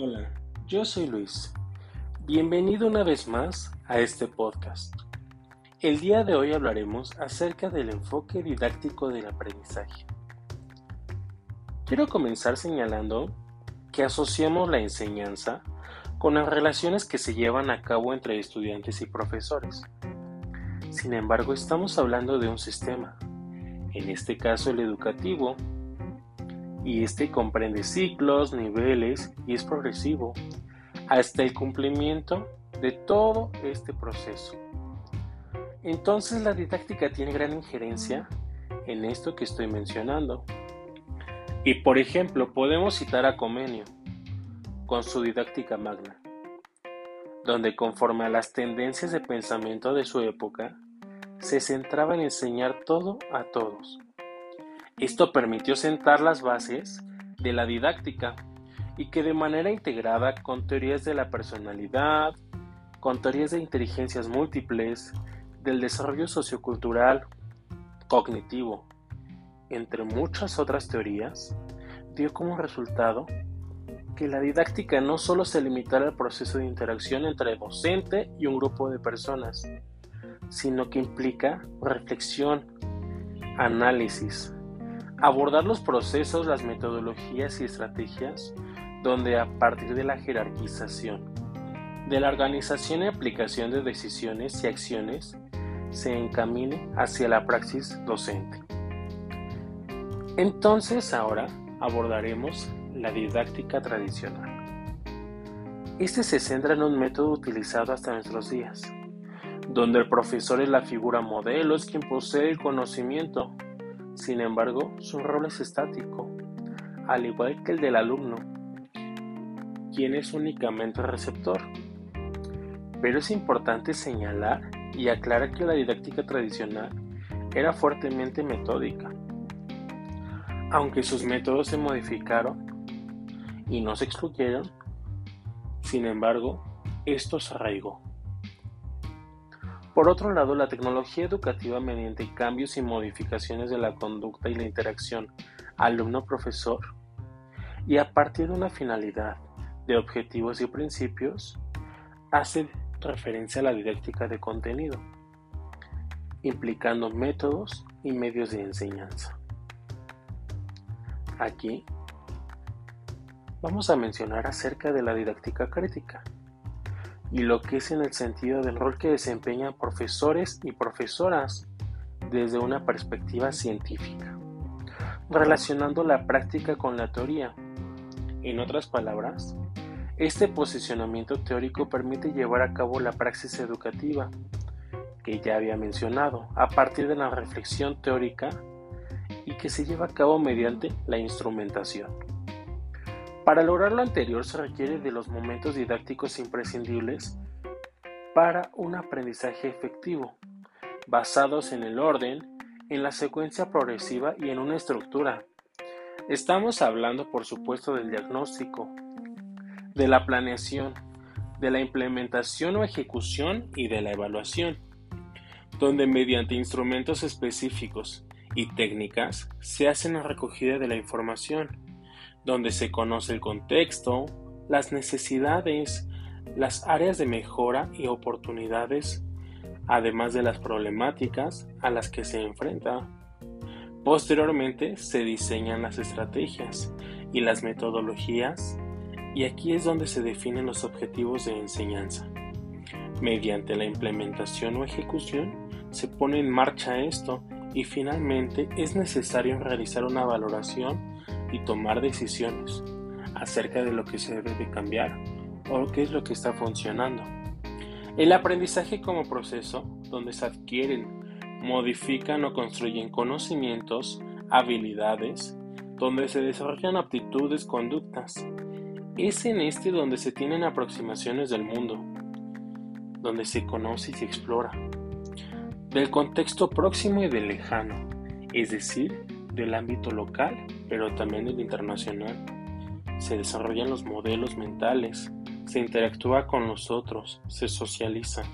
Hola, yo soy Luis. Bienvenido una vez más a este podcast. El día de hoy hablaremos acerca del enfoque didáctico del aprendizaje. Quiero comenzar señalando que asociamos la enseñanza con las relaciones que se llevan a cabo entre estudiantes y profesores. Sin embargo, estamos hablando de un sistema, en este caso el educativo, y este comprende ciclos, niveles y es progresivo hasta el cumplimiento de todo este proceso. Entonces la didáctica tiene gran injerencia en esto que estoy mencionando. Y por ejemplo, podemos citar a Comenio con su Didáctica Magna, donde conforme a las tendencias de pensamiento de su época, se centraba en enseñar todo a todos. Esto permitió sentar las bases de la didáctica y que de manera integrada con teorías de la personalidad, con teorías de inteligencias múltiples, del desarrollo sociocultural, cognitivo, entre muchas otras teorías, dio como resultado que la didáctica no solo se limitara al proceso de interacción entre docente y un grupo de personas, sino que implica reflexión, análisis, abordar los procesos, las metodologías y estrategias, donde a partir de la jerarquización, de la organización y aplicación de decisiones y acciones, se encamine hacia la praxis docente. Entonces ahora abordaremos la didáctica tradicional. Este se centra en un método utilizado hasta nuestros días, donde el profesor es la figura modelo, es quien posee el conocimiento. Sin embargo, su rol es estático, al igual que el del alumno, quien es únicamente receptor. Pero es importante señalar y aclarar que la didáctica tradicional era fuertemente metódica. Aunque sus métodos se modificaron y no se excluyeron, sin embargo, esto se arraigó. Por otro lado, la tecnología educativa mediante cambios y modificaciones de la conducta y la interacción alumno-profesor, y a partir de una finalidad de objetivos y principios, hace referencia a la didáctica de contenido, implicando métodos y medios de enseñanza. Aquí vamos a mencionar acerca de la didáctica crítica, y lo que es en el sentido del rol que desempeñan profesores y profesoras desde una perspectiva científica, relacionando la práctica con la teoría. En otras palabras, este posicionamiento teórico permite llevar a cabo la praxis educativa, que ya había mencionado, a partir de la reflexión teórica y que se lleva a cabo mediante la instrumentación. Para lograr lo anterior se requiere de los momentos didácticos imprescindibles para un aprendizaje efectivo, basados en el orden, en la secuencia progresiva y en una estructura. Estamos hablando, por supuesto, del diagnóstico, de la planeación, de la implementación o ejecución y de la evaluación, donde mediante instrumentos específicos y técnicas se hace la recogida de la información, donde se conoce el contexto, las necesidades, las áreas de mejora y oportunidades, además de las problemáticas a las que se enfrenta. Posteriormente se diseñan las estrategias y las metodologías, y aquí es donde se definen los objetivos de enseñanza. Mediante la implementación o ejecución se pone en marcha esto, y finalmente es necesario realizar una valoración y tomar decisiones acerca de lo que se debe de cambiar o qué es lo que está funcionando. El aprendizaje como proceso donde se adquieren, modifican o construyen conocimientos, habilidades, donde se desarrollan aptitudes, conductas. Es en este donde se tienen aproximaciones del mundo, donde se conoce y se explora, del contexto próximo y del lejano, es decir, del ámbito local, pero también del internacional. Se desarrollan los modelos mentales, se interactúa con los otros, se socializa,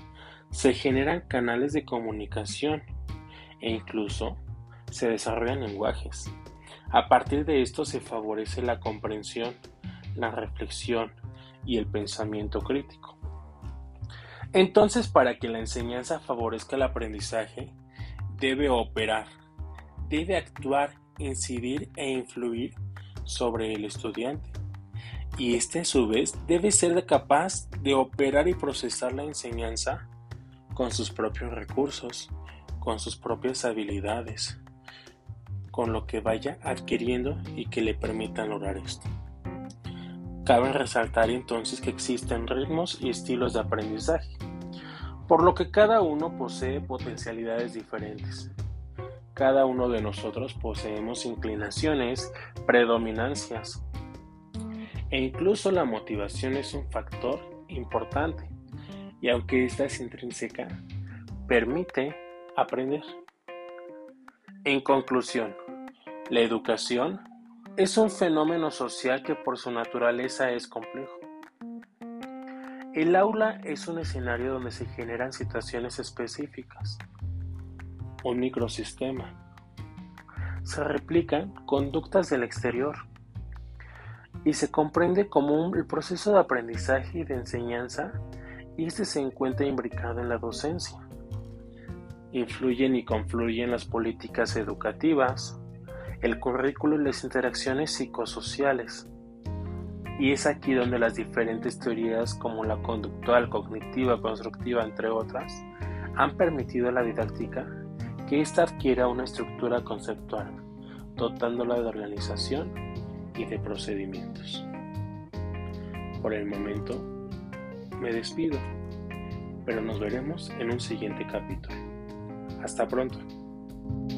se generan canales de comunicación e incluso se desarrollan lenguajes. A partir de esto se favorece la comprensión, la reflexión, y el pensamiento crítico. Entonces, para que la enseñanza favorezca el aprendizaje, debe operar, debe actuar, incidir e influir sobre el estudiante. Y este a su vez debe ser capaz de operar y procesar la enseñanza con sus propios recursos, con sus propias habilidades, con lo que vaya adquiriendo y que le permitan lograr esto. Cabe resaltar entonces que existen ritmos y estilos de aprendizaje, por lo que cada uno posee potencialidades diferentes. Cada uno de nosotros poseemos inclinaciones, predominancias, e incluso la motivación es un factor importante, y aunque esta es intrínseca, permite aprender. En conclusión, la educación es un fenómeno social que por su naturaleza es complejo. El aula es un escenario donde se generan situaciones específicas, un microsistema. Se replican conductas del exterior y se comprende como el proceso de aprendizaje y de enseñanza, y este se encuentra imbricado en la docencia. Influyen y confluyen las políticas educativas, el currículo y las interacciones psicosociales. Y es aquí donde las diferentes teorías como la conductual, cognitiva, constructiva, entre otras, han permitido a la didáctica que ésta adquiera una estructura conceptual, dotándola de organización y de procedimientos. Por el momento, me despido, pero nos veremos en un siguiente capítulo. Hasta pronto.